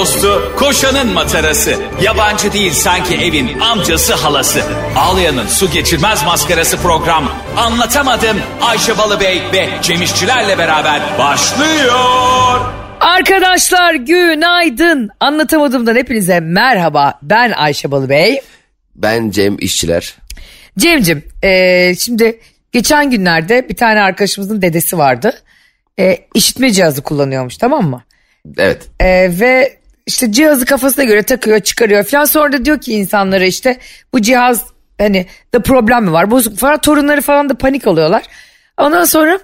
dostu, koşanın matarası. Yabancı değil sanki evin amcası halası. Ağlayanın su geçirmez maskarası program. Anlatamadım. Ayşe Balıbey ve Cem İşçilerle beraber başlıyor. Arkadaşlar günaydın. Anlatamadım'dan hepinize merhaba. Ben Ayşe Balıbey. Ben Cem İşçiler. Cem'cim şimdi geçen günlerde bir tane arkadaşımızın dedesi vardı. İşitme cihazı kullanıyormuş, tamam mı? Evet. Ve işte cihazı kafasına göre takıyor, çıkarıyor falan. Sonra da diyor ki insanlara işte bu cihaz hani da problemi var, bozuk falan. Torunları falan da panik oluyorlar. Ondan sonra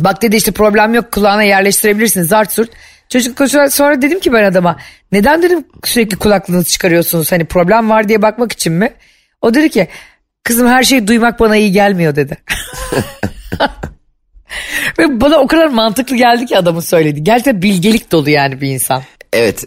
bak dedi işte problem yok, kulağına yerleştirebilirsiniz zart zurt. Çocuk koşuyor. Sonra dedim ki ben adama, neden dedim sürekli kulaklığınızı çıkarıyorsunuz, hani problem var diye bakmak için mi? O dedi ki kızım her şeyi duymak bana iyi gelmiyor dedi. Ve bana o kadar mantıklı geldi ki adamın söylediği. Gerçekten bilgelik dolu yani bir insan. Evet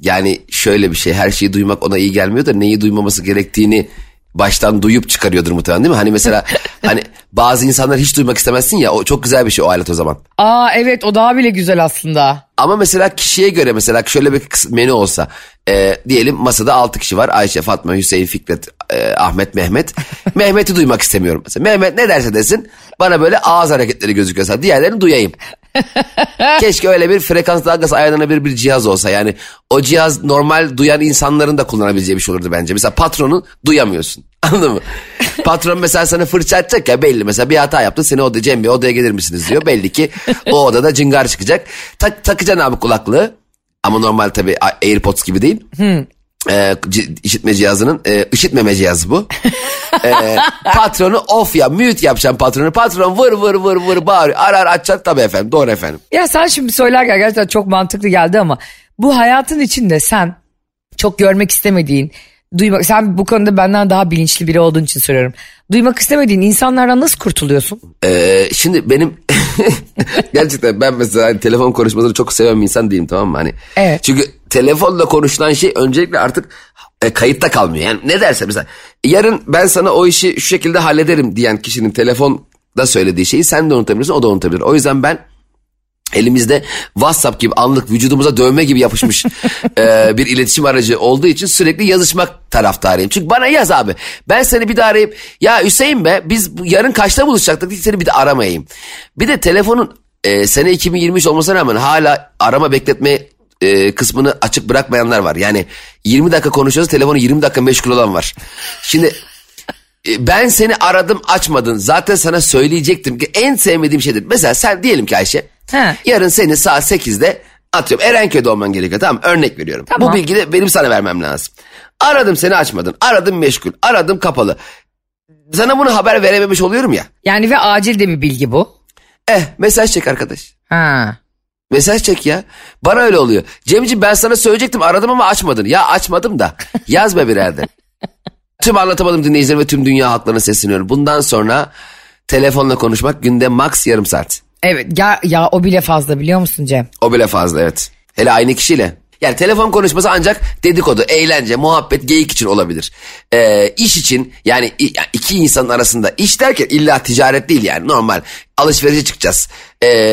yani şöyle bir şey, her şeyi duymak ona iyi gelmiyor da neyi duymaması gerektiğini baştan duyup çıkarıyordur muhtemelen, değil mi? Hani mesela hani bazı insanlar hiç duymak istemezsin ya, o çok güzel bir şey o alet o zaman. Aa evet, o daha bile güzel aslında. Ama mesela kişiye göre, mesela şöyle bir menü olsa diyelim masada 6 kişi var. Ayşe, Fatma, Hüseyin, Fikret, Ahmet, Mehmet. Mehmet'i duymak istemiyorum. Mesela Mehmet ne derse desin bana böyle ağız hareketleri gözüküyorsa diğerlerini duyayım. Keşke öyle bir frekans dalgası ayarlanabilir bir cihaz olsa. Yani o cihaz normal duyan insanların da kullanabileceği bir şey olurdu bence. Mesela patronu duyamıyorsun. Anladın mı? Patron mesela sana fırça atacak ya, belli. Mesela bir hata yaptın, seni odaya, Cem Bey odaya gelir misiniz diyor. Belli ki o odada cıngar çıkacak. Takacaksın abi kulaklığı. Ama normal tabii AirPods gibi değil. İşitme cihazının işitmeme cihazı bu. Patronu off ya, mute yapacağım patronu. Patron vır vır vır vır bağırıyor. Arar açacak tabii efendim, doğru efendim. Ya sen şimdi söylerken gerçekten çok mantıklı geldi ama bu hayatın içinde sen çok görmek istemediğin, duymak, sen bu konuda benden daha bilinçli biri olduğun için soruyorum. Duymak istemediğin insanlardan nasıl kurtuluyorsun? Şimdi benim gerçekten ben mesela hani telefon konuşmaları çok seven bir insan değilim, tamam mı? Hani evet. Çünkü telefonla konuşulan şey öncelikle artık kayıtta kalmıyor. Yani ne derse mesela yarın ben sana o işi şu şekilde hallederim diyen kişinin telefonda söylediği şeyi sen de unutabilirsin, o da unutabilir. O yüzden ben elimizde WhatsApp gibi anlık vücudumuza dövme gibi yapışmış bir iletişim aracı olduğu için sürekli yazışmak taraftarıyım. Çünkü bana yaz abi, ben seni bir daha arayayım. Ya Hüseyin be, biz yarın kaçta buluşacaktık diye seni bir de aramayayım. Bir de telefonun sene 2023 olmasına rağmen hala arama bekletme kısmını açık bırakmayanlar var. Yani 20 dakika konuşuyoruz, telefonu 20 dakika meşgul olan var. Şimdi... Ben seni aradım, açmadın, zaten sana söyleyecektim ki en sevmediğim şeydir. Mesela sen diyelim ki Ayşe, yarın seni saat 8'de atıyorum Erenköy'de olman gerekiyor, tamam, örnek veriyorum. Tamam. Bu bilgiyi de benim sana vermem lazım. Aradım seni, açmadın, aradım meşgul, aradım kapalı. Sana bunu haber verememiş oluyorum ya. Yani ve acil de bir bilgi bu. Mesaj çek arkadaş. Mesaj çek ya. Bana öyle oluyor. Cemciğim ben sana söyleyecektim, aradım ama açmadın. Ya açmadım da yaz be birader. Tüm anlatamadım dinleyiciler ve tüm dünya halklarına sesleniyorum. Bundan sonra telefonla konuşmak günde maks yarım saat. Evet ya o bile fazla, biliyor musun Cem? O bile fazla, evet. Hele aynı kişiyle. Yani telefon konuşması ancak dedikodu, eğlence, muhabbet, geyik için olabilir. İş için, yani iki insanın arasında iş derken illa ticaret değil yani, normal alışverişe çıkacağız.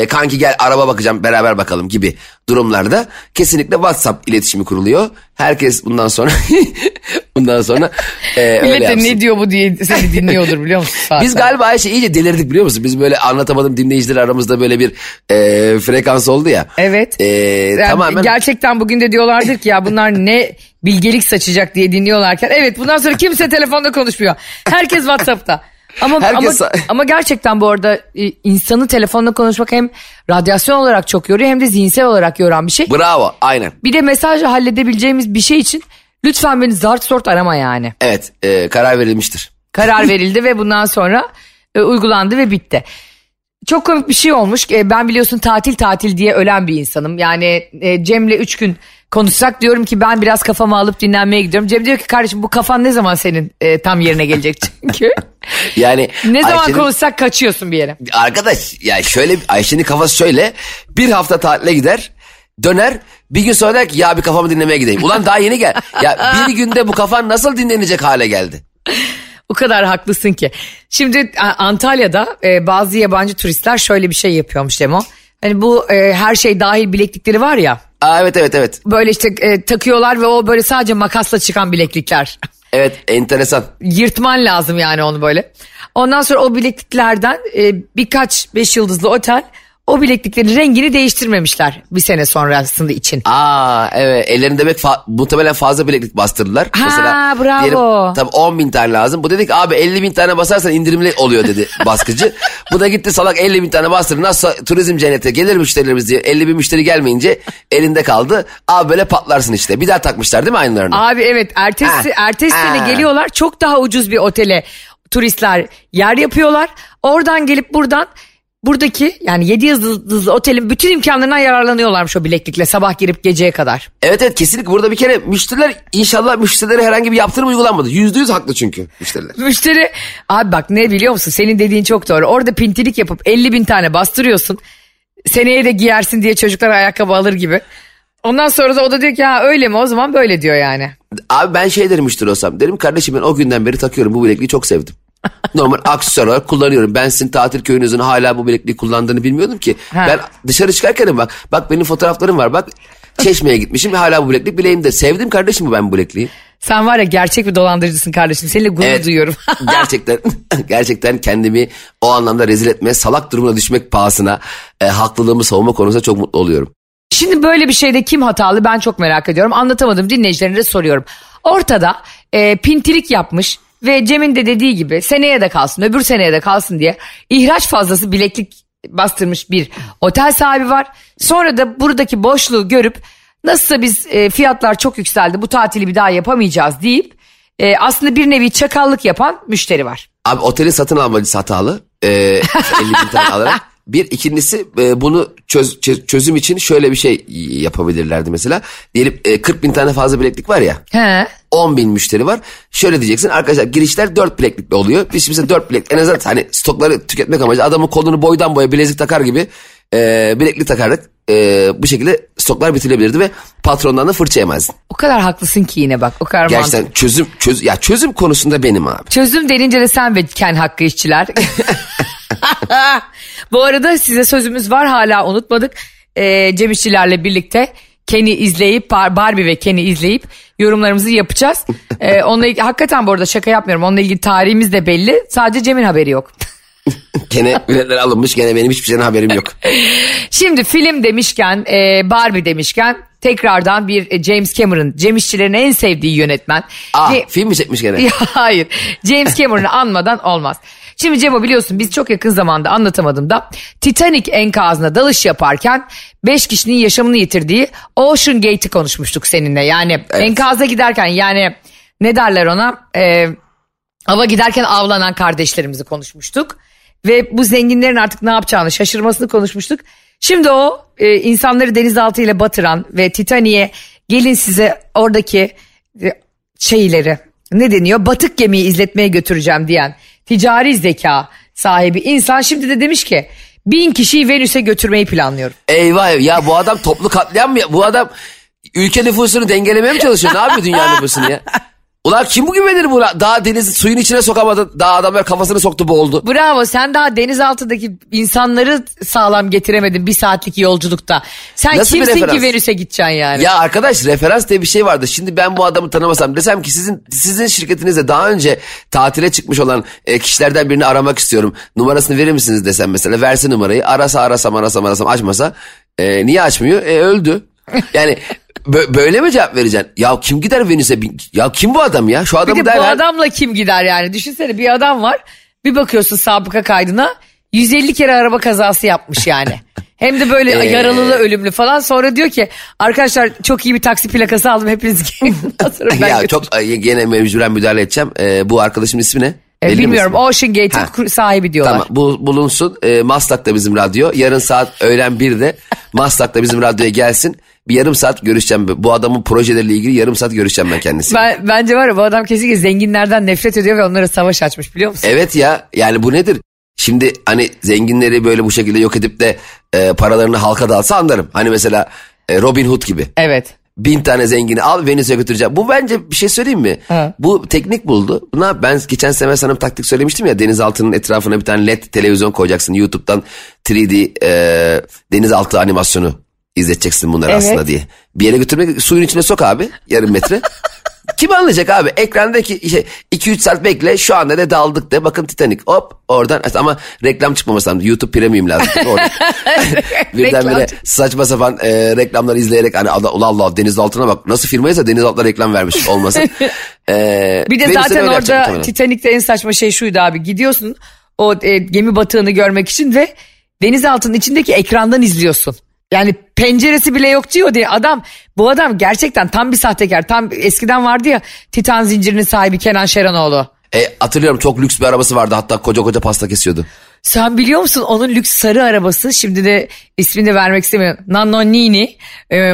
Kanki gel araba bakacağım, beraber bakalım gibi durumlarda kesinlikle WhatsApp iletişimi kuruluyor. Herkes bundan sonra öyle yapsın. Ne diyor bu diye seni dinliyordur, biliyor musun? Biz galiba Ayşe iyice delirdik, biliyor musun? Biz böyle anlatamadım dinleyiciler aramızda böyle bir frekans oldu ya. Evet. Yani tamamen... Gerçekten bugün de diyorlardır ki ya bunlar ne bilgelik saçacak diye dinliyorlarken. Evet, bundan sonra kimse telefonda konuşmuyor. Herkes WhatsApp'ta. Ama gerçekten bu arada insanı telefonla konuşmak hem radyasyon olarak çok yoruyor hem de zihinsel olarak yoran bir şey. Bravo, aynen. Bir de mesajla halledebileceğimiz bir şey için lütfen beni zart sort arama yani. Evet, karar verilmiştir. Karar verildi ve bundan sonra uygulandı ve bitti. Çok komik bir şey olmuş. Ben biliyorsun tatil diye ölen bir insanım. Yani Cem'le 3 gün konuşsak diyorum ki ben biraz kafamı alıp dinlenmeye gidiyorum. Cem diyor ki kardeşim bu kafan ne zaman senin tam yerine gelecek çünkü. Yani ne zaman Ayşe'nin... konuşsak kaçıyorsun bir yere. Arkadaş ya şöyle, Ayşe'nin kafası şöyle. Bir hafta tatile gider, döner. Bir gün sonra der ki ya bir kafamı dinlemeye gideyim. Ulan daha yeni gel. Ya bir günde bu kafan nasıl dinlenecek hale geldi? O kadar haklısın ki. Şimdi Antalya'da bazı yabancı turistler şöyle bir şey yapıyormuş Cemo. Hani bu her şey dahil bileklikleri var ya. Aa, evet. Böyle işte takıyorlar ve o böyle sadece makasla çıkan bileklikler. Evet, enteresan. Yırtman lazım yani onu böyle. Ondan sonra o bilekliklerden birkaç 5 yıldızlı otel o bilekliklerin rengini değiştirmemişler bir sene sonrasında için. Aa evet, ellerinde demek muhtemelen fazla bileklik bastırdılar. Ha mesela, bravo. Diyelim, tabii 10.000 tane lazım. Bu dedik abi 50.000 tane basarsan indirimli oluyor dedi baskıcı. Bu da gitti salak 50.000 tane bastırdı. Nasıl turizm cennete gelir müşterilerimiz diye 50.000 müşteri gelmeyince elinde kaldı. Abi böyle patlarsın işte. Bir daha takmışlar değil mi aynılarını? Abi evet, ertesi sene geliyorlar çok daha ucuz bir otele turistler yer yapıyorlar. Oradan gelip buradaki yani 7 yıldızlı otelin bütün imkanlarından yararlanıyorlarmış o bileklikle sabah girip geceye kadar. Evet kesinlikle burada bir kere müşteriler inşallah müşterilere herhangi bir yaptırım uygulanmadı. %100 haklı çünkü müşteriler. Müşteri abi bak ne biliyor musun senin dediğin çok doğru orada pintilik yapıp 50.000 tane bastırıyorsun seneye de giyersin diye çocuklar ayakkabı alır gibi. Ondan sonra da o da diyor ki ha öyle mi o zaman böyle diyor yani. Abi ben şey derim müşteri olsam derim kardeşim ben o günden beri takıyorum bu bilekliği çok sevdim. Normal aksesuar olarak kullanıyorum. Ben sizin tatil köyünüzün hala bu bilekliği kullandığını bilmiyordum ki. Ha. Ben dışarı çıkarken bak benim fotoğraflarım var bak. Çeşme'ye gitmişim hala bu bileklik bileğimde. Sevdim kardeşim ben bu bilekliği. Sen var ya gerçek bir dolandırıcısın kardeşim. Seninle gurur duyuyorum. gerçekten kendimi o anlamda rezil etmeye salak durumuna düşmek pahasına haklılığımı savunma konusunda çok mutlu oluyorum. Şimdi böyle bir şeyde kim hatalı ben çok merak ediyorum. Anlatamadım dinleyicilerine de soruyorum. Ortada pintilik yapmış. Ve Cem'in de dediği gibi seneye de kalsın öbür seneye de kalsın diye ihraç fazlası bileklik bastırmış bir otel sahibi var. Sonra da buradaki boşluğu görüp nasılsa biz fiyatlar çok yükseldi bu tatili bir daha yapamayacağız deyip aslında bir nevi çakallık yapan müşteri var. Abi oteli satın almacısı hatalı 50.000 tane alarak. Bir ikincisi bunu çözüm için şöyle bir şey yapabilirlerdi mesela. Diyelim 40.000 tane fazla bileklik var ya. He. 10.000 müşteri var. Şöyle diyeceksin arkadaşlar girişler 4 bileklikle oluyor. Biz şimdi 4 bileklik en azından hani stokları tüketmek amacı adamın kolunu boydan boya bilezik takar gibi bileklik takardık. Bu şekilde stoklar bitirilebilirdi ve patrondan da fırça yemezdin. O kadar haklısın ki yine bak o kadar gerçekten mantıklı. Çözüm konusunda benim abi. Çözüm denince de sen ve Ken Hakkı işçiler. Bu arada size sözümüz var hala unutmadık. Cem İşçilerle birlikte Ken'i izleyip Barbie ve Ken'i izleyip yorumlarımızı yapacağız. Onunla ilgili, hakikaten bu arada şaka yapmıyorum. Onunla ilgili tarihimiz de belli. Sadece Cem'in haberi yok. Gene biletler alınmış gene benim hiçbir şeyden haberim yok. Şimdi film demişken Barbie demişken tekrardan bir James Cameron Cem İşçilerin en sevdiği yönetmen. Film mi çekmiş gene? Hayır James Cameron'ı anmadan olmaz. Şimdi Cemo biliyorsun biz çok yakın zamanda anlatamadım da Titanic enkazına dalış yaparken 5 kişinin yaşamını yitirdiği Ocean Gate'i konuşmuştuk seninle. Yani evet. Enkaza giderken yani ne derler ona ava giderken avlanan kardeşlerimizi konuşmuştuk. Ve bu zenginlerin artık ne yapacağını şaşırmasını konuşmuştuk. Şimdi o insanları denizaltı ile batıran ve Titanic'e gelin size oradaki şeyleri ne deniyor batık gemiyi izletmeye götüreceğim diyen ticari zeka sahibi insan şimdi de demiş ki 1000 kişiyi Venüs'e götürmeyi planlıyorum. Eyvah ya bu adam toplu katliam mı? Bu adam ülke nüfusunu dengelemeye mi çalışıyor? Ne yapıyor dünya nüfusunu ya? Ulan kim bu güvenir buna? Daha deniz suyun içine sokamadı. Daha adamlar kafasını soktu boğuldu. Bravo sen daha denizaltıdaki insanları sağlam getiremedin bir saatlik yolculukta. Sen nasıl kimsin ki Venüs'e gideceksin yani? Ya arkadaş referans diye bir şey vardı. Şimdi ben bu adamı tanımasam desem ki sizin şirketinizde daha önce tatile çıkmış olan kişilerden birini aramak istiyorum. Numarasını verir misiniz desem mesela. Versin numarayı arasam açmasa. Niye açmıyor? Öldü. Yani... Böyle mi cevap vereceksin? Ya kim gider Venüs'e? Ya kim bu adam ya? Şu adamı bir de bu adamla kim gider yani? Düşünsene bir adam var. Bir bakıyorsun sabıka kaydına. 150 kere araba kazası yapmış yani. Hem de böyle yaralılı ölümlü falan. Sonra diyor ki arkadaşlar çok iyi bir taksi plakası aldım. Hepiniz gelin. Ya çok gene mecburen müdahale edeceğim. Bu arkadaşımın ismi ne? Bilmiyorum ismi? Ocean Gate'in sahibi diyorlar. Tamam bulunsun. Maslak'ta bizim radyo. Yarın saat öğlen 1'de Maslak'ta bizim radyoya gelsin. Bir yarım saat görüşeceğim. Bu adamın projeleriyle ilgili yarım saat görüşeceğim ben kendisiyle. Bence var ya bu adam kesinlikle zenginlerden nefret ediyor ve onlara savaş açmış biliyor musun? Evet ya yani bu nedir? Şimdi hani zenginleri böyle bu şekilde yok edip de paralarını halka dağıtsa anlarım. Hani mesela Robin Hood gibi. Evet. 1000 tane zengini al Venüs'e götüreceğim. Bu bence bir şey söyleyeyim mi? Hı. Bu teknik buldu. Buna ben geçen sefer sana bir taktik söylemiştim ya. Denizaltının etrafına bir tane LED televizyon koyacaksın. YouTube'dan 3D denizaltı animasyonu. izleteceksin bunları evet. aslında diye. Bir yere götürmek, suyun içine sok abi yarım metre. Kim anlayacak abi? Ekrandaki şey, 2-3 saat bekle, şu anda da daldık de, bakın Titanic hop oradan, ama reklam çıkmaması lazım. YouTube Premium lazım. Birdenbire saçma sapan reklamları izleyerek hani Allah Allah denizaltına bak, nasıl firmaysa denizaltına reklam vermiş olmasın. Bir de zaten orada Titanic'te en saçma şey şuydu abi, gidiyorsun o gemi batığını görmek için ve denizaltının içindeki ekrandan izliyorsun. Yani penceresi bile yok diyor diye adam, bu adam gerçekten tam bir sahtekar. Tam eskiden vardı ya Titan zincirinin sahibi Kenan Şeranoğlu. Hatırlıyorum, çok lüks bir arabası vardı, hatta koca koca pasta kesiyordu. Sen biliyor musun onun lüks sarı arabası, şimdi de ismini de vermek istemiyorum. Nannonini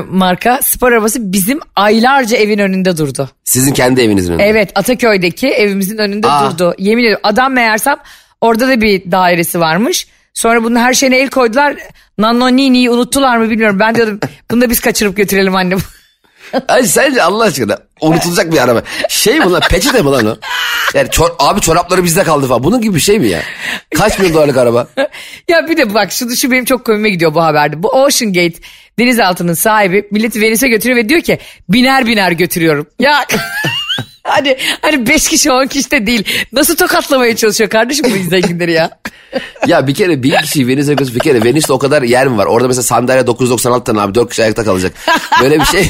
marka spor arabası bizim aylarca evin önünde durdu. Sizin kendi evinizin önünde? Evet, Ataköy'deki evimizin önünde durdu. Yemin ediyorum adam meğersem orada da bir dairesi varmış. Sonra bunun her şeyine el koydular. Nannonini'yi unuttular mı bilmiyorum. Ben diyordum bunu da biz kaçırıp götürelim annem. Ay sence Allah aşkına unutulacak bir araba. Şey bunlar, peçete mi lan o? Yani abi çorapları bizde kaldı falan. Bunun gibi bir şey mi ya? Kaç milyon dolarlık araba? Ya bir de bak şu benim çok komime gidiyor bu haberde. Bu Ocean Gate denizaltının sahibi milleti Venüs'e götürüyor ve diyor ki biner biner götürüyorum. Ya... Hani 5 kişi 10 kişi de değil. Nasıl tokatlamaya çalışıyor kardeşim bu izleyicileri ya? Ya bir kere bir kişi Venüs'e götür. Bir kere Venüs'te o kadar yer mi var? Orada mesela sandalye 996 tane abi, 4 kişi ayakta kalacak. Böyle bir şey.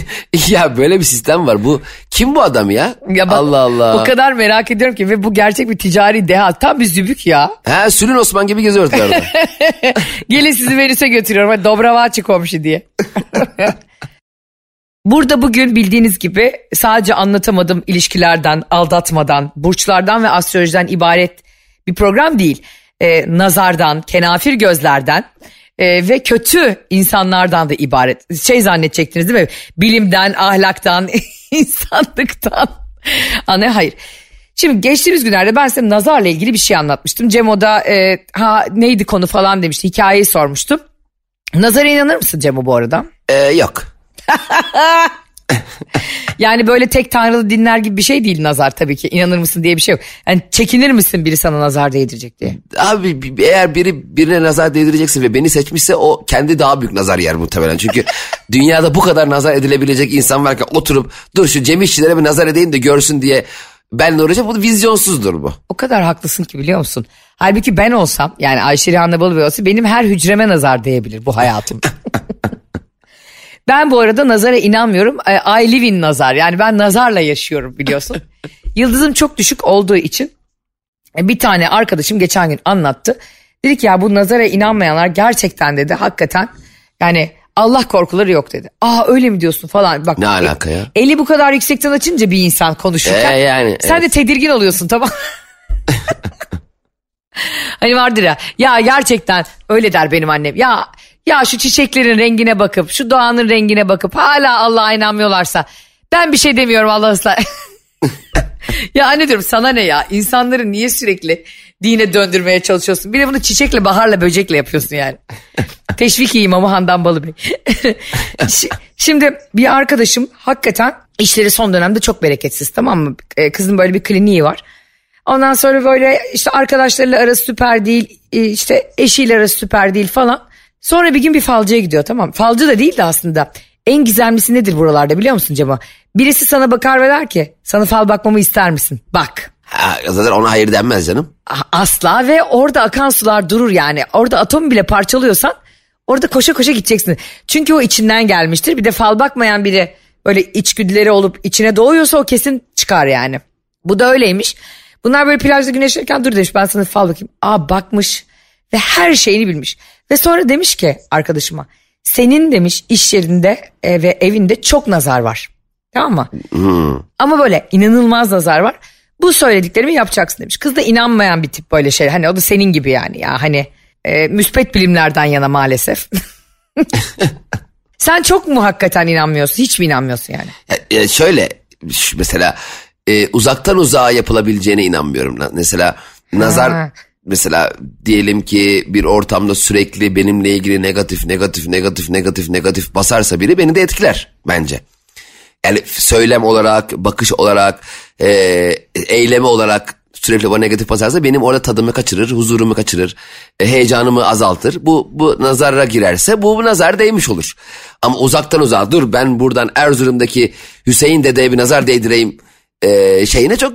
Ya böyle bir sistem var. Bu kim bu adam ya? Ya bak, Allah Allah. O kadar merak ediyorum ki ve bu gerçek bir ticari deha. Tam bir zübük ya. He, Sülün Osman gibi geziyoruz orada. Gelin sizi Venüs'e götürüyorum. Hadi Dobravaçi komşu diye. Burada bugün bildiğiniz gibi sadece anlatamadım ilişkilerden, aldatmadan, burçlardan ve astrolojiden ibaret bir program değil. Nazardan, kenafir gözlerden ve kötü insanlardan da ibaret. Şey zannedecektiniz değil mi? Bilimden, ahlaktan, insanlıktan. Hayır. Şimdi geçtiğimiz günlerde ben size nazarla ilgili bir şey anlatmıştım. Cem O'da neydi konu falan demişti, hikayeyi sormuştum. Nazara inanır mısın Cem O bu arada? Yok. Yani böyle tek tanrılı dinler gibi bir şey değil nazar tabii ki. İnanır mısın diye bir şey yok. Yani çekinir misin biri sana nazar değdirecek diye? Abi eğer birine nazar değdireceksin ve beni seçmişse o kendi daha büyük nazar yer muhtemelen. Çünkü dünyada bu kadar nazar edilebilecek insan varken oturup dur şu Cem İşçilere bir nazar edeyim de görsün diye ben de uğraşacağım. Bu vizyonsuzdur bu. O kadar haklısın ki biliyor musun? Halbuki ben olsam, yani Ayşe Balıbey olsa, benim her hücreme nazar değebilir bu hayatım. Ben bu arada nazara inanmıyorum. I live in nazar. Yani ben nazarla yaşıyorum biliyorsun. Yıldızım çok düşük olduğu için bir tane arkadaşım geçen gün anlattı. Dedi ki ya bu nazara inanmayanlar gerçekten dedi hakikaten yani Allah korkuları yok dedi. Aa öyle mi diyorsun falan. Bak, ne alaka ya? Eli bu kadar yüksekten açınca bir insan konuşurken yani, sen evet. de tedirgin oluyorsun tamam. Hani vardır ya. Ya gerçekten öyle der benim annem. Ya şu çiçeklerin rengine bakıp, şu doğanın rengine bakıp hala Allah'a inanmıyorlarsa ben bir şey demiyorum Allah ıslah. Ya anne diyorum sana ne ya, insanları niye sürekli dine döndürmeye çalışıyorsun? Bir de bunu çiçekle, baharla, böcekle yapıyorsun yani. Teşvik imamı Handan Balıbey. Şimdi bir arkadaşım hakikaten işleri son dönemde çok bereketsiz, tamam mı? Kızın böyle bir kliniği var. Ondan sonra böyle işte arkadaşlarıyla arası süper değil, işte eşiyle arası süper değil falan. Sonra bir gün bir falcıya gidiyor, tamam. Falcı da değil de aslında. En gizemlisi nedir buralarda biliyor musun Cema? Birisi sana bakar ve der ki sana fal bakmamı ister misin? Bak. Zaten ona hayır denmez canım. Asla, ve orada akan sular durur yani. Orada atomu bile parçalıyorsan orada koşa koşa gideceksin. Çünkü o içinden gelmiştir. Bir de fal bakmayan biri böyle içgüdüleri olup içine doğuyorsa o kesin çıkar yani. Bu da öyleymiş. Bunlar böyle plajda güneşlenirken dur demiş ben sana fal bakayım. Bakmış ve her şeyini bilmiş. Ve sonra demiş ki arkadaşıma senin demiş iş yerinde ve evinde çok nazar var. Tamam mı? Ama böyle inanılmaz nazar var. Bu söylediklerimi yapacaksın demiş. Kız da inanmayan bir tip böyle şey. Hani o da senin gibi yani. Ya hani müspet bilimlerden yana maalesef. Sen çok mu hakikaten inanmıyorsun? Hiç mi inanmıyorsun yani? Şöyle mesela uzaktan uzağa yapılabileceğine inanmıyorum. Mesela nazar... Ha. Mesela diyelim ki bir ortamda sürekli benimle ilgili negatif basarsa biri beni de etkiler bence. Yani söylem olarak, bakış olarak, eyleme olarak sürekli o negatif basarsa benim orada tadımı kaçırır, huzurumu kaçırır, heyecanımı azaltır. Bu nazara girerse bu nazar değmiş olur. Ama uzaktan uzağa dur ben buradan Erzurum'daki Hüseyin dedeye bir nazar değdireyim şeyine çok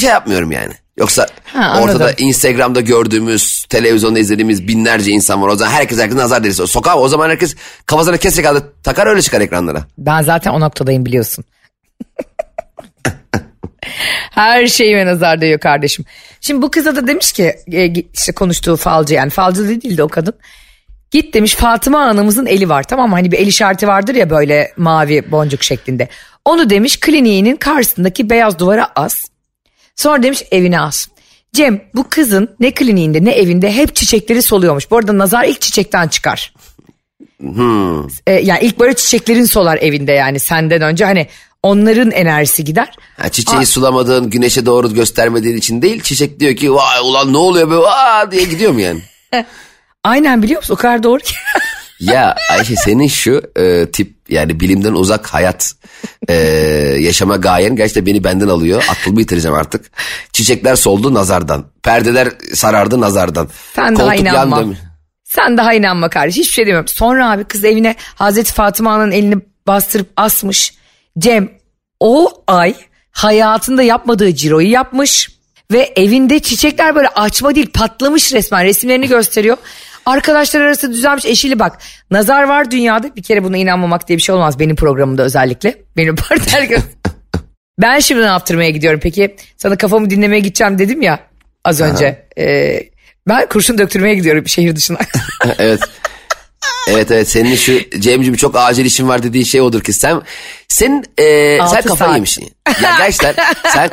şey yapmıyorum yani. Yoksa ortada Instagram'da gördüğümüz, televizyonda izlediğimiz binlerce insan var. O zaman herkes nazar değdirse. Sokağa o zaman herkes kafasına kesecek halde takar öyle çıkar ekranlara. Ben zaten o noktadayım biliyorsun. Her şeyime nazar değiyor kardeşim. Şimdi bu kıza da demiş ki işte konuştuğu falcı yani falcı değildi o kadın. Git demiş Fatıma anamızın eli var tamam mı? Hani bir el işareti vardır ya böyle mavi boncuk şeklinde. Onu demiş kliniğinin karşısındaki beyaz duvara as. Sonra demiş evine as. Cem bu kızın ne kliniğinde ne evinde hep çiçekleri soluyormuş. Bu arada nazar ilk çiçekten çıkar. Yani ilk böyle çiçeklerin solar evinde yani senden önce hani. Onların enerjisi gider. Ha, çiçeği sulamadığın, güneşe doğru göstermediğin için değil. Çiçek diyor ki vay ulan ne oluyor be vay diye gidiyor mu yani? Aynen biliyor musun? O kadar doğru ki. Ya Ayşe senin şu tip yani bilimden uzak hayat yaşama gayen gerçekten beni benden alıyor. Aklımı yitireceğim artık. Çiçekler soldu nazardan. Perdeler sarardı nazardan. Sen koltuk daha inanma. Sen daha inanma kardeş. Hiçbir şey demiyorum. Sonra abi kız evine Hazreti Fatıma'nın elini bastırıp asmış. Cem o ay hayatında yapmadığı ciroyu yapmış ve evinde çiçekler böyle açma değil patlamış resmen resimlerini gösteriyor. Arkadaşlar arası düzelmiş eşili bak nazar var dünyada bir kere buna inanmamak diye bir şey olmaz benim programımda özellikle. Benim partner ben şimdi ne yaptırmaya gidiyorum peki sana kafamı dinlemeye gideceğim dedim ya az önce. Ben kurşun döktürmeye gidiyorum şehir dışına. Evet. Evet senin şu Cem'cim çok acil işin var dediği şey odur ki sen kafayı yemişsin. Ya gerçekten sen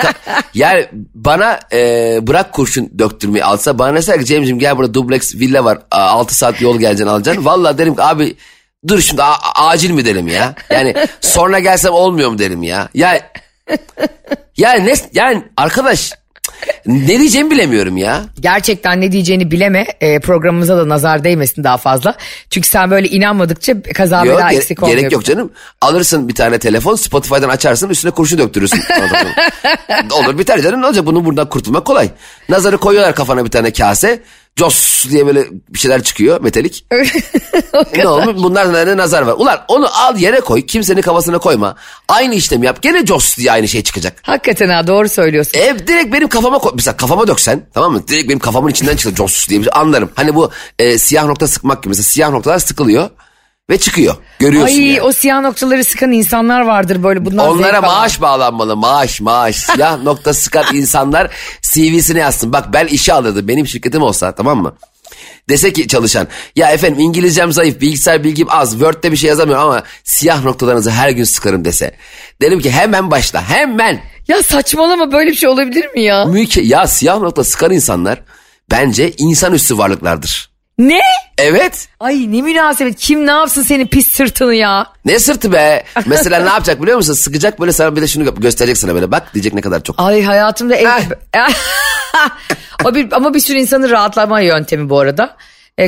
yani bana bırak kurşun döktürmeyi alsa bana deseler ki Cem'cim gel burada dubleks villa var 6 saat yol geleceksin alacaksın. Valla derim ki abi dur şimdi acil mi derim ya yani sonra gelsem olmuyor mu derim ya. Yani arkadaş. Ne diyeceğimi bilemiyorum ya. Gerçekten ne diyeceğini bileme. Programımıza da nazar değmesin daha fazla. Çünkü sen böyle inanmadıkça kaza bela eksik olmuyor. Gerek yok canım. Alırsın bir tane telefon Spotify'dan açarsın üstüne kurşun döktürürsün. Olur biter canım ne olacak bunun buradan kurtulmak kolay. Nazarı koyuyorlar kafana bir tane kase. Jos diye böyle bir şeyler çıkıyor metalik. Ne olmuş? Bunlardan da nazar var. Ulan onu al yere koy kimsenin kafasına koyma. Aynı işlemi yap gene Jos diye aynı şey çıkacak. Hakikaten ha doğru söylüyorsun. Direkt benim kafama koy. Mesela kafama döksen tamam mı? Direkt benim kafamın içinden çıkacak Jos diye bir şey anlarım. Hani bu siyah nokta sıkmak gibi. Mesela siyah noktalar sıkılıyor. Ve çıkıyor. Görüyorsun yani. O siyah noktaları sıkan insanlar vardır böyle. Bundan onlara maaş bağlanmalı. Maaş. Siyah nokta sıkan insanlar CV'sine yazsın. Bak ben işe alırdım. Benim şirketim olsa tamam mı? Dese ki çalışan. Ya efendim İngilizcem zayıf. Bilgisayar bilgim az. Word'de bir şey yazamıyorum ama siyah noktalarınızı her gün sıkarım dese. Derim ki hemen başla. Hemen. Ya saçmalama böyle bir şey olabilir mi ya? Ya siyah nokta sıkan insanlar bence insanüstü varlıklardır. Ne? Evet. Ay ne münasebet. Kim ne yapsın senin pis sırtını ya? Ne sırtı be? Mesela ne yapacak biliyor musun? Sıkacak böyle sana bir de şunu gösterecek sana böyle. Bak diyecek ne kadar çok. Ay hayatımda ama bir sürü insanın rahatlama yöntemi bu arada.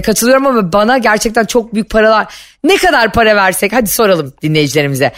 Katılıyorum ama bana gerçekten çok büyük paralar. Ne kadar para versek hadi soralım dinleyicilerimize.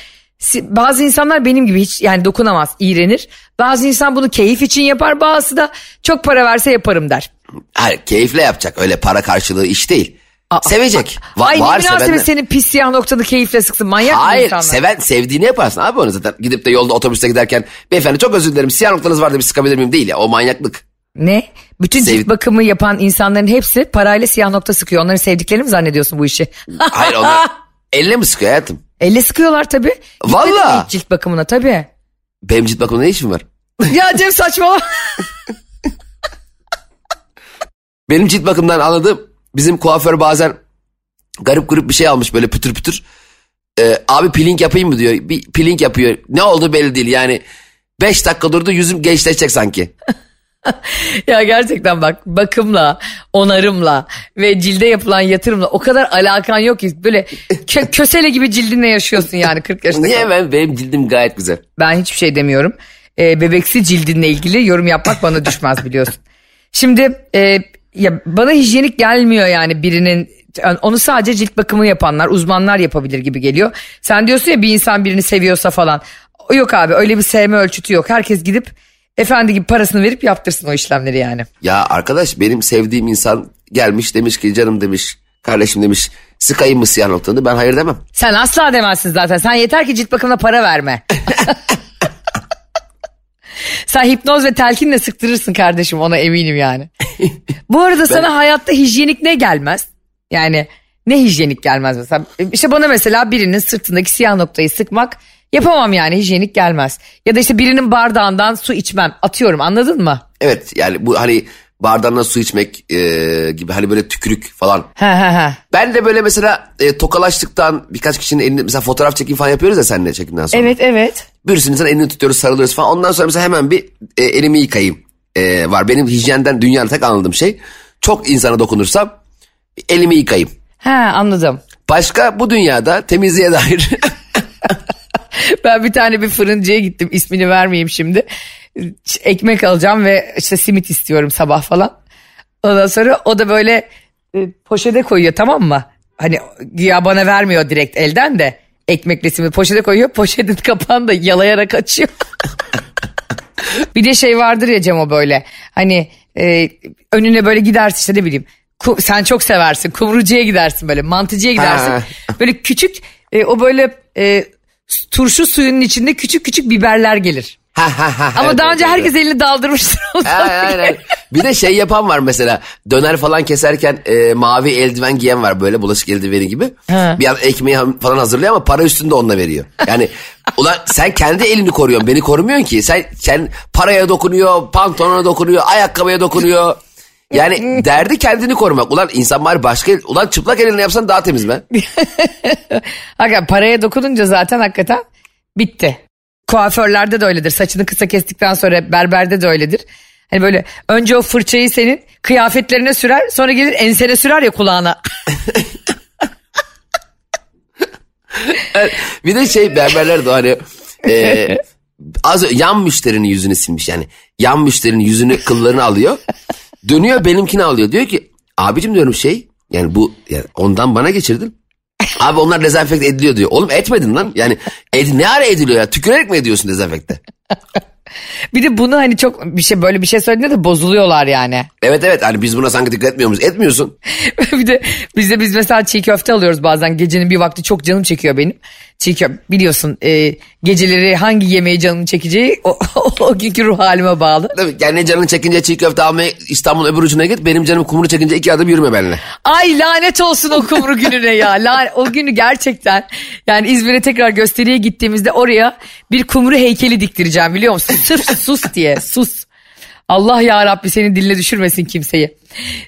Bazı insanlar benim gibi hiç yani dokunamaz, iğrenir. Bazı insan bunu keyif için yapar, bazısı da çok para verse yaparım der. Hayır, keyifle yapacak. Öyle para karşılığı iş değil. Sevecek. Ay ne münasebet senin pis siyah noktanı keyifle sıksın. Manyak mı insanlar? Hayır, sevdiğini yaparsın abi onu zaten. Gidip de yolda otobüste giderken beyefendi çok özür dilerim siyah noktanız vardı bir sıkabilir miyim değil ya o manyaklık. Ne? Bütün cilt bakımı yapan insanların hepsi parayla siyah nokta sıkıyor. Onların sevdiklerini mi zannediyorsun bu işi? Hayır onlar elle mi sıkıyor hayatım? Elle sıkıyorlar tabii. Valla. Cilt bakımına tabii. Benim cilt bakımına ne işim var? Ya Cem saçmalama. Benim cilt bakımdan anladığım bizim kuaför bazen garip bir şey almış böyle pütür. Abi peeling yapayım mı diyor. Bir peeling yapıyor. Ne oldu belli değil yani. 5 dakika durdu yüzüm gençleşecek sanki. Ya gerçekten bak bakımla, onarımla ve cilde yapılan yatırımla o kadar alakan yok ki böyle kösele gibi cildinle yaşıyorsun yani 40 yaşında. Niye benim cildim gayet güzel. Ben hiçbir şey demiyorum. Bebeksi cildinle ilgili yorum yapmak bana düşmez biliyorsun. Şimdi ya bana hijyenik gelmiyor yani birinin onu sadece cilt bakımı yapanlar, uzmanlar yapabilir gibi geliyor. Sen diyorsun ya bir insan birini seviyorsa falan. Yok abi öyle bir sevme ölçütü yok. Herkes gidip efendi gibi parasını verip yaptırsın o işlemleri yani. Ya arkadaş benim sevdiğim insan gelmiş demiş ki canım demiş, kardeşim demiş, sıkayım mı siyah noktanı, ben hayır demem. Sen asla demezsin zaten, sen yeter ki cilt bakımına para verme. Sen hipnoz ve telkinle sıktırırsın kardeşim, ona eminim yani. Bu arada sana hayatta hijyenik ne gelmez? Yani ne hijyenik gelmez mesela? İşte bana mesela birinin sırtındaki siyah noktayı sıkmak yapamam yani, hijyenik gelmez. Ya da işte birinin bardağından su içmem, atıyorum, anladın mı? Evet yani bu hani bardağından su içmek gibi hani böyle tükürük falan. Ben de böyle mesela tokalaştıktan birkaç kişinin elini mesela fotoğraf çekim falan yapıyoruz ya seninle çekimden sonra. Evet evet. Birisinin sana elini tutuyoruz, sarılıyoruz falan, ondan sonra mesela hemen bir elimi yıkayayım var. Benim hijyenden dünyanın tek anladığım şey, çok insana dokunursam elimi yıkayayım. Ha anladım. Başka bu dünyada temizliğe dair. Ben bir tane bir fırıncıya gittim, ismini vermeyeyim şimdi. Ekmek alacağım ve işte simit istiyorum sabah falan. Ondan sonra o da böyle poşete koyuyor, tamam mı? Hani ya bana vermiyor direkt elden de, ekmekle simit poşete koyuyor. Poşetin kapağını da yalayarak açıyor. Bir de şey vardır ya Cem, o böyle hani önüne böyle gidersin işte ne bileyim. Sen çok seversin, kumrucuya gidersin böyle, mantıcıya gidersin. Ha. Böyle küçük o böyle turşu suyunun içinde küçük küçük biberler gelir. Ama evet, daha önce herkes elini daldırmıştır. Aynen. Bir de şey yapan var mesela, döner falan keserken mavi eldiven giyen var böyle, bulaşık eldiveni gibi. Ha. Bir an ekmeği falan hazırlıyor ama para üstünde onunla veriyor. Yani ulan sen kendi elini koruyorsun, beni korumuyorsun ki. Sen paraya dokunuyor, pantolona dokunuyor, ayakkabıya dokunuyor. Yani derdi kendini korumak. Ulan insan bari başka el, ulan çıplak elinle yapsan daha temiz be. Hakikaten paraya dokununca zaten hakikaten bitti. Kuaförlerde de öyledir. Saçını kısa kestikten sonra berberde de öyledir. Hani böyle önce o fırçayı senin kıyafetlerine sürer, sonra gelir ensene sürer ya, kulağına. Bir de şey berberler de hani yan müşterinin yüzünü silmiş yani. Yan müşterinin yüzünü, kıllarını alıyor. Dönüyor benimkini alıyor. Diyor ki abicim diyorum yani bu yani ondan bana geçirdin. Abi onlar dezenfekte ediliyor diyor. Oğlum etmedin lan. Yani ne ara ediliyor ya? Tükürerek mi ediyorsun dezenfekte? Bir de bunu hani çok böyle bir şey söylediğinde de bozuluyorlar yani. Evet evet hani biz buna sanki dikkat etmiyor muyuz? Etmiyorsun. Bir de biz mesela çiğ köfte alıyoruz bazen. Gecenin bir vakti çok canım çekiyor benim. Çiğ köfte biliyorsun geceleri hangi yemeği canımın çekeceği o günkü ruh halime bağlı. Tabii kendi canını çekince çiğ köfte almaya İstanbul öbür ucuna git. Benim canım kumru çekince iki adım yürüme benimle. Ay lanet olsun o kumru gününe ya. O günü gerçekten yani İzmir'e tekrar gösteriye gittiğimizde oraya bir kumru heykeli diktireceğim biliyor musun? Sırf sus diye, sus. Allah ya Rabbi senin diline düşürmesin kimseyi.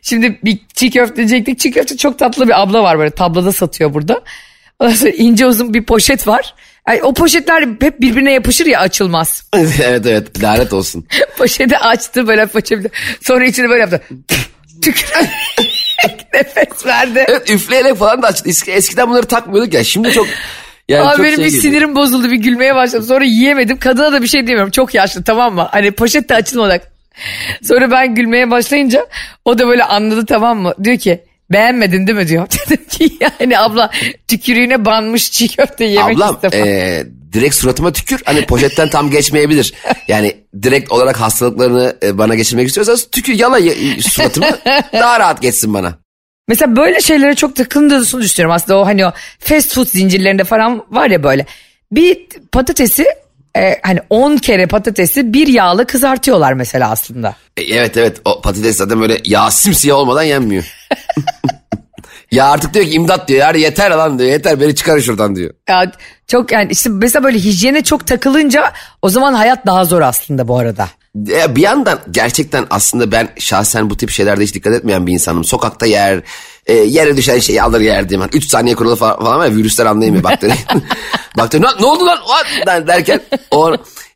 Şimdi bir çiğ köfte yiyecektik. Çiğ köfte çok tatlı bir abla var böyle, tablada satıyor burada. Ondan sonra ince uzun bir poşet var. Yani o poşetler hep birbirine yapışır ya, açılmaz. Evet evet, lanet olsun. Poşeti açtı böyle, poşeti. Sonra içini böyle yaptı. Tükürerek nefes verdi. Evet, üfleyerek falan da açtı. Eskiden bunları takmıyorduk ya, şimdi çok... Yani benim bir sinirim bozuldu, bir gülmeye başladım. Sonra yiyemedim. Kadına da bir şey diyemiyorum. Çok yaşlı, tamam mı? Hani poşet de açılmadan. Sonra ben gülmeye başlayınca o da böyle anladı, tamam mı? Diyor ki beğenmedin değil mi diyor. Dedim ki yani abla tükürüğüne banmış çiğ köfte yemek istemem. Ablam direkt suratıma tükür. Hani poşetten tam geçmeyebilir. Yani direkt olarak hastalıklarını bana geçirmek istiyorsanız tükür, yala suratıma daha rahat geçsin bana. Mesela böyle şeylere çok takıldığını düşünüyorum aslında, o hani o fast food zincirlerinde falan var ya böyle. Bir patatesi hani 10 kere patatesi bir yağla kızartıyorlar mesela aslında. Evet evet, o patates zaten böyle yağ simsiyah olmadan yenmiyor. Ya artık diyor ki imdat diyor, yani yeter lan diyor, yeter beni çıkar şuradan diyor. Ya çok yani işte mesela böyle hijyene çok takılınca o zaman hayat daha zor aslında bu arada. Bir yandan gerçekten aslında ben şahsen bu tip şeylerde hiç dikkat etmeyen bir insanım. Sokakta yere düşen şeyi alır yerdim. 3 saniye kuralı falan var, virüsler anlayamıyor bakteri. Bakteri ne oldu lan derken.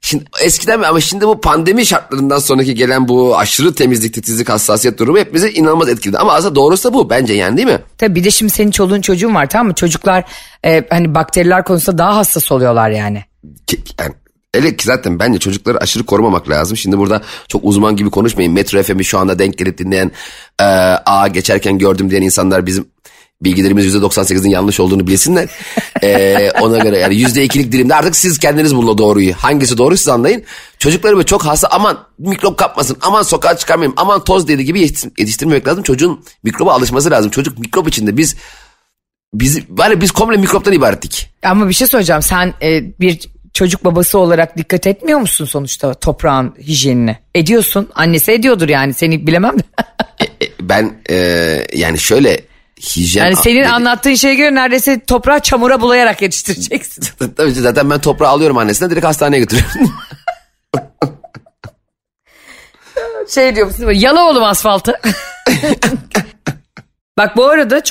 Şimdi eskiden ama şimdi bu pandemi şartlarından sonraki gelen bu aşırı temizlik, titizlik, hassasiyet durumu hepimize inanılmaz etkiledi. Ama aslında doğrusu da bu bence yani, değil mi? Tabii bir de şimdi senin çoluğun çocuğun var, tamam mı? Çocuklar hani bakteriler konusunda daha hassas oluyorlar yani. Yani. Öyle ki zaten bence çocukları aşırı korumamak lazım. Şimdi burada çok uzman gibi konuşmayın. Metro FM'i şu anda denk gelip dinleyen, geçerken gördüm diyen insanlar bizim bilgilerimiz %98'in yanlış olduğunu bilsinler. Ona göre yani %2'lik dilimde artık siz kendiniz bulun doğruyu. Hangisi doğru siz anlayın. Çocukları böyle çok hasta aman mikrop kapmasın, aman sokağa çıkarmayayım, aman toz dedi gibi yetiştirmemek lazım. Çocuğun mikroba alışması lazım. Çocuk mikrop içinde biz komple mikroptan ibarettik. Ama bir şey söyleyeceğim. Sen bir çocuk babası olarak dikkat etmiyor musun sonuçta toprağın hijyenine? Ediyorsun. Annesi ediyordur yani. Seni bilemem de. Ben yani şöyle hijyen... Yani senin anlattığın şeye göre neredeyse toprağı çamura bulayarak yetiştireceksin. Tabii ki zaten ben toprağı alıyorum annesinden direkt hastaneye götürüyorum. Şey diyor musun? Yala oğlum asfaltı. Bak bu arada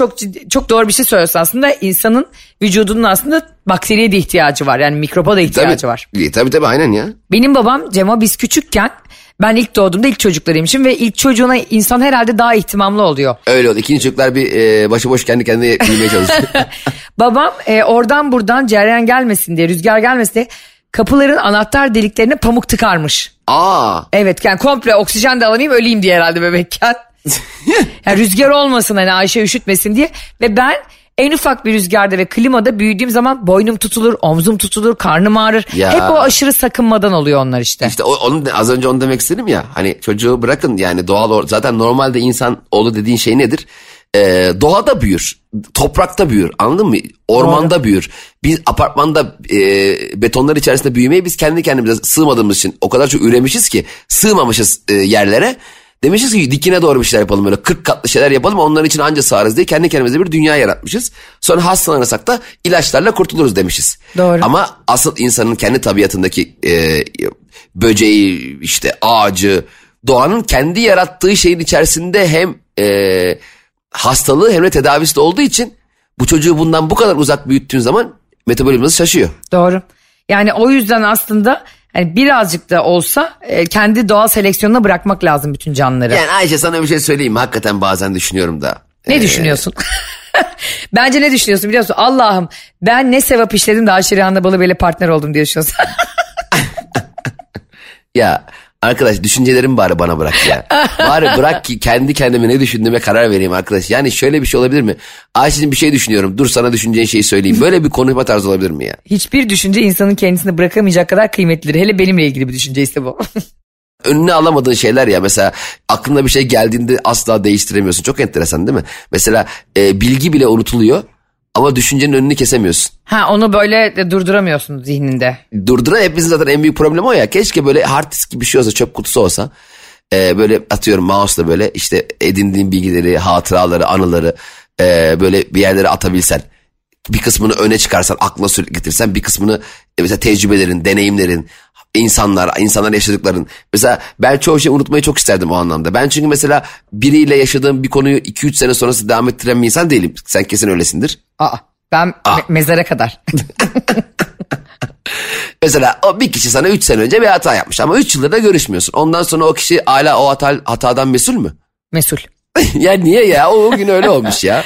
çok doğru bir şey söylüyorsun aslında. İnsanın vücudunun aslında bakteriye de ihtiyacı var. Yani mikroba da ihtiyacı var. Tabii aynen ya. Benim babam Cem'e biz küçükken ben ilk doğduğumda ilk çocuklarıymışım ve ilk çocuğuna insan herhalde daha ihtimamlı oluyor. Öyle oldu. İkinci çocuklar bir başıboş kendi kendine büyümeye çalışıyor. Babam oradan buradan cereyan gelmesin diye, rüzgar gelmesin diye kapıların anahtar deliklerine pamuk tıkarmış. Aa. Evet yani komple oksijen de alamayayım öleyim diye herhalde bebekken. Yani rüzgar olmasın hani Ayşe üşütmesin diye ve ben en ufak bir rüzgarda ve klimada büyüdüğüm zaman boynum tutulur, omzum tutulur, karnım ağrır. Ya. Hep o aşırı sakınmadan oluyor onlar işte. İşte onu az önce onu demek istedim ya hani çocuğu bırakın yani doğal zaten normalde insan oğlu dediğin şey nedir? Doğada büyür, toprakta büyür anladın mı? Ormanda doğru. Büyür. Biz apartmanda betonlar içerisinde büyümeyi biz kendi kendimize sığmadığımız için o kadar çok üremişiz ki sığmamışız yerlere. Demişiz ki dikine doğru bir şeyler yapalım böyle 40 katlı şeyler yapalım onların için anca sığarız diye kendi kendimize bir dünya yaratmışız. Sonra hastalanırsak da ilaçlarla kurtuluruz demişiz. Doğru. Ama asıl insanın kendi tabiatındaki böceği işte ağacı doğanın kendi yarattığı şeyin içerisinde hem hastalığı hem de tedavisi de olduğu için bu çocuğu bundan bu kadar uzak büyüttüğün zaman metabolizması şaşıyor. Doğru yani o yüzden aslında... Yani birazcık da olsa kendi doğal seleksiyonuna bırakmak lazım bütün canlıları. Yani Ayşe sana bir şey söyleyeyim mi? Hakikaten bazen düşünüyorum da. Ne düşünüyorsun? Bence ne düşünüyorsun biliyor musun? Allah'ım ben ne sevap işledim de Ayşe Balıbey'le partner oldum diye düşünüyorsun. Ya arkadaş düşüncelerimi bari bana bırak ya. Bari bırak ki kendi kendime ne düşündüğüme karar vereyim arkadaş. Yani şöyle bir şey olabilir mi? Ayşe'cim bir şey düşünüyorum. Dur sana düşüneceğin şeyi söyleyeyim. Böyle bir konuşma tarzı olabilir mi ya? Hiçbir düşünce insanın kendisini bırakamayacak kadar kıymetlidir. Hele benimle ilgili bir düşünce ise bu. Önüne alamadığın şeyler ya mesela aklına bir şey geldiğinde asla değiştiremiyorsun. Çok enteresan değil mi? Mesela bilgi bile unutuluyor. Ama düşüncenin önünü kesemiyorsun. Ha onu böyle durduramıyorsun zihninde. Durduran hepimizin zaten en büyük problemi o ya. Keşke böyle hard disk gibi bir şey olsa çöp kutusu olsa. Böyle atıyorum mouse'la böyle işte edindiğin bilgileri, hatıraları, anıları böyle bir yerlere atabilsen. Bir kısmını öne çıkarsan, aklına sürekli getirsen bir kısmını mesela tecrübelerin, deneyimlerin, insanlar yaşadıkların. Mesela ben çoğu şeyi unutmayı çok isterdim o anlamda. Ben çünkü mesela biriyle yaşadığım bir konuyu 2-3 sene sonrası devam ettiren bir insan değilim. Sen kesin öylesindir. Ben mezara kadar. Mesela bir kişi sana 3 sene önce bir hata yapmış ama 3 yıldır da görüşmüyorsun. Ondan sonra o kişi hala o hatadan mesul mü? Mesul. Ya niye ya? O gün öyle olmuş ya.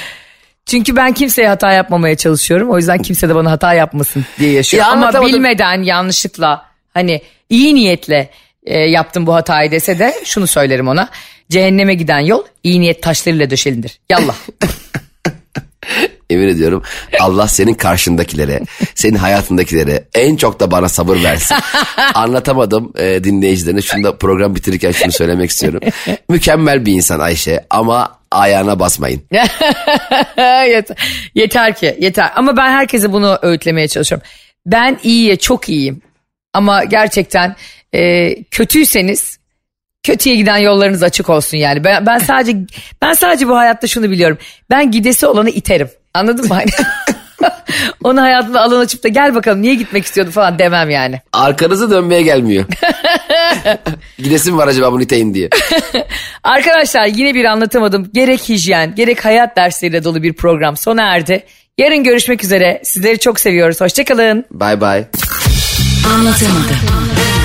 Çünkü ben kimseye hata yapmamaya çalışıyorum. O yüzden kimse de bana hata yapmasın diye yaşıyorum. Ya ama bilmeden yanlışlıkla hani iyi niyetle yaptım bu hatayı dese de şunu söylerim ona. Cehenneme giden yol iyi niyet taşlarıyla döşelindir. Yallah. Emin ediyorum Allah senin karşındakilere, senin hayatındakilere en çok da bana sabır versin. Anlatamadım dinleyicilerine. Şunu da program bitirirken şunu söylemek istiyorum. Mükemmel bir insan Ayşe ama ayağına basmayın. yeter ki. Ama ben herkese bunu öğütlemeye çalışıyorum. Ben iyiye çok iyiyim. Ama gerçekten kötüyseniz kötüye giden yollarınız açık olsun yani. Ben sadece bu hayatta şunu biliyorum. Ben gidesi olanı iterim. Anladın mı? Onu hayatımda alan açıp da gel bakalım niye gitmek istiyordun falan demem yani. Arkanızı dönmeye gelmiyor. Gidesi mi var acaba bunu iteyim diye. Arkadaşlar yine bir anlatamadım. Gerek hijyen gerek hayat dersleriyle dolu bir program sona erdi. Yarın görüşmek üzere. Sizleri çok seviyoruz. Hoşçakalın. Bye bye. Anlatamadım.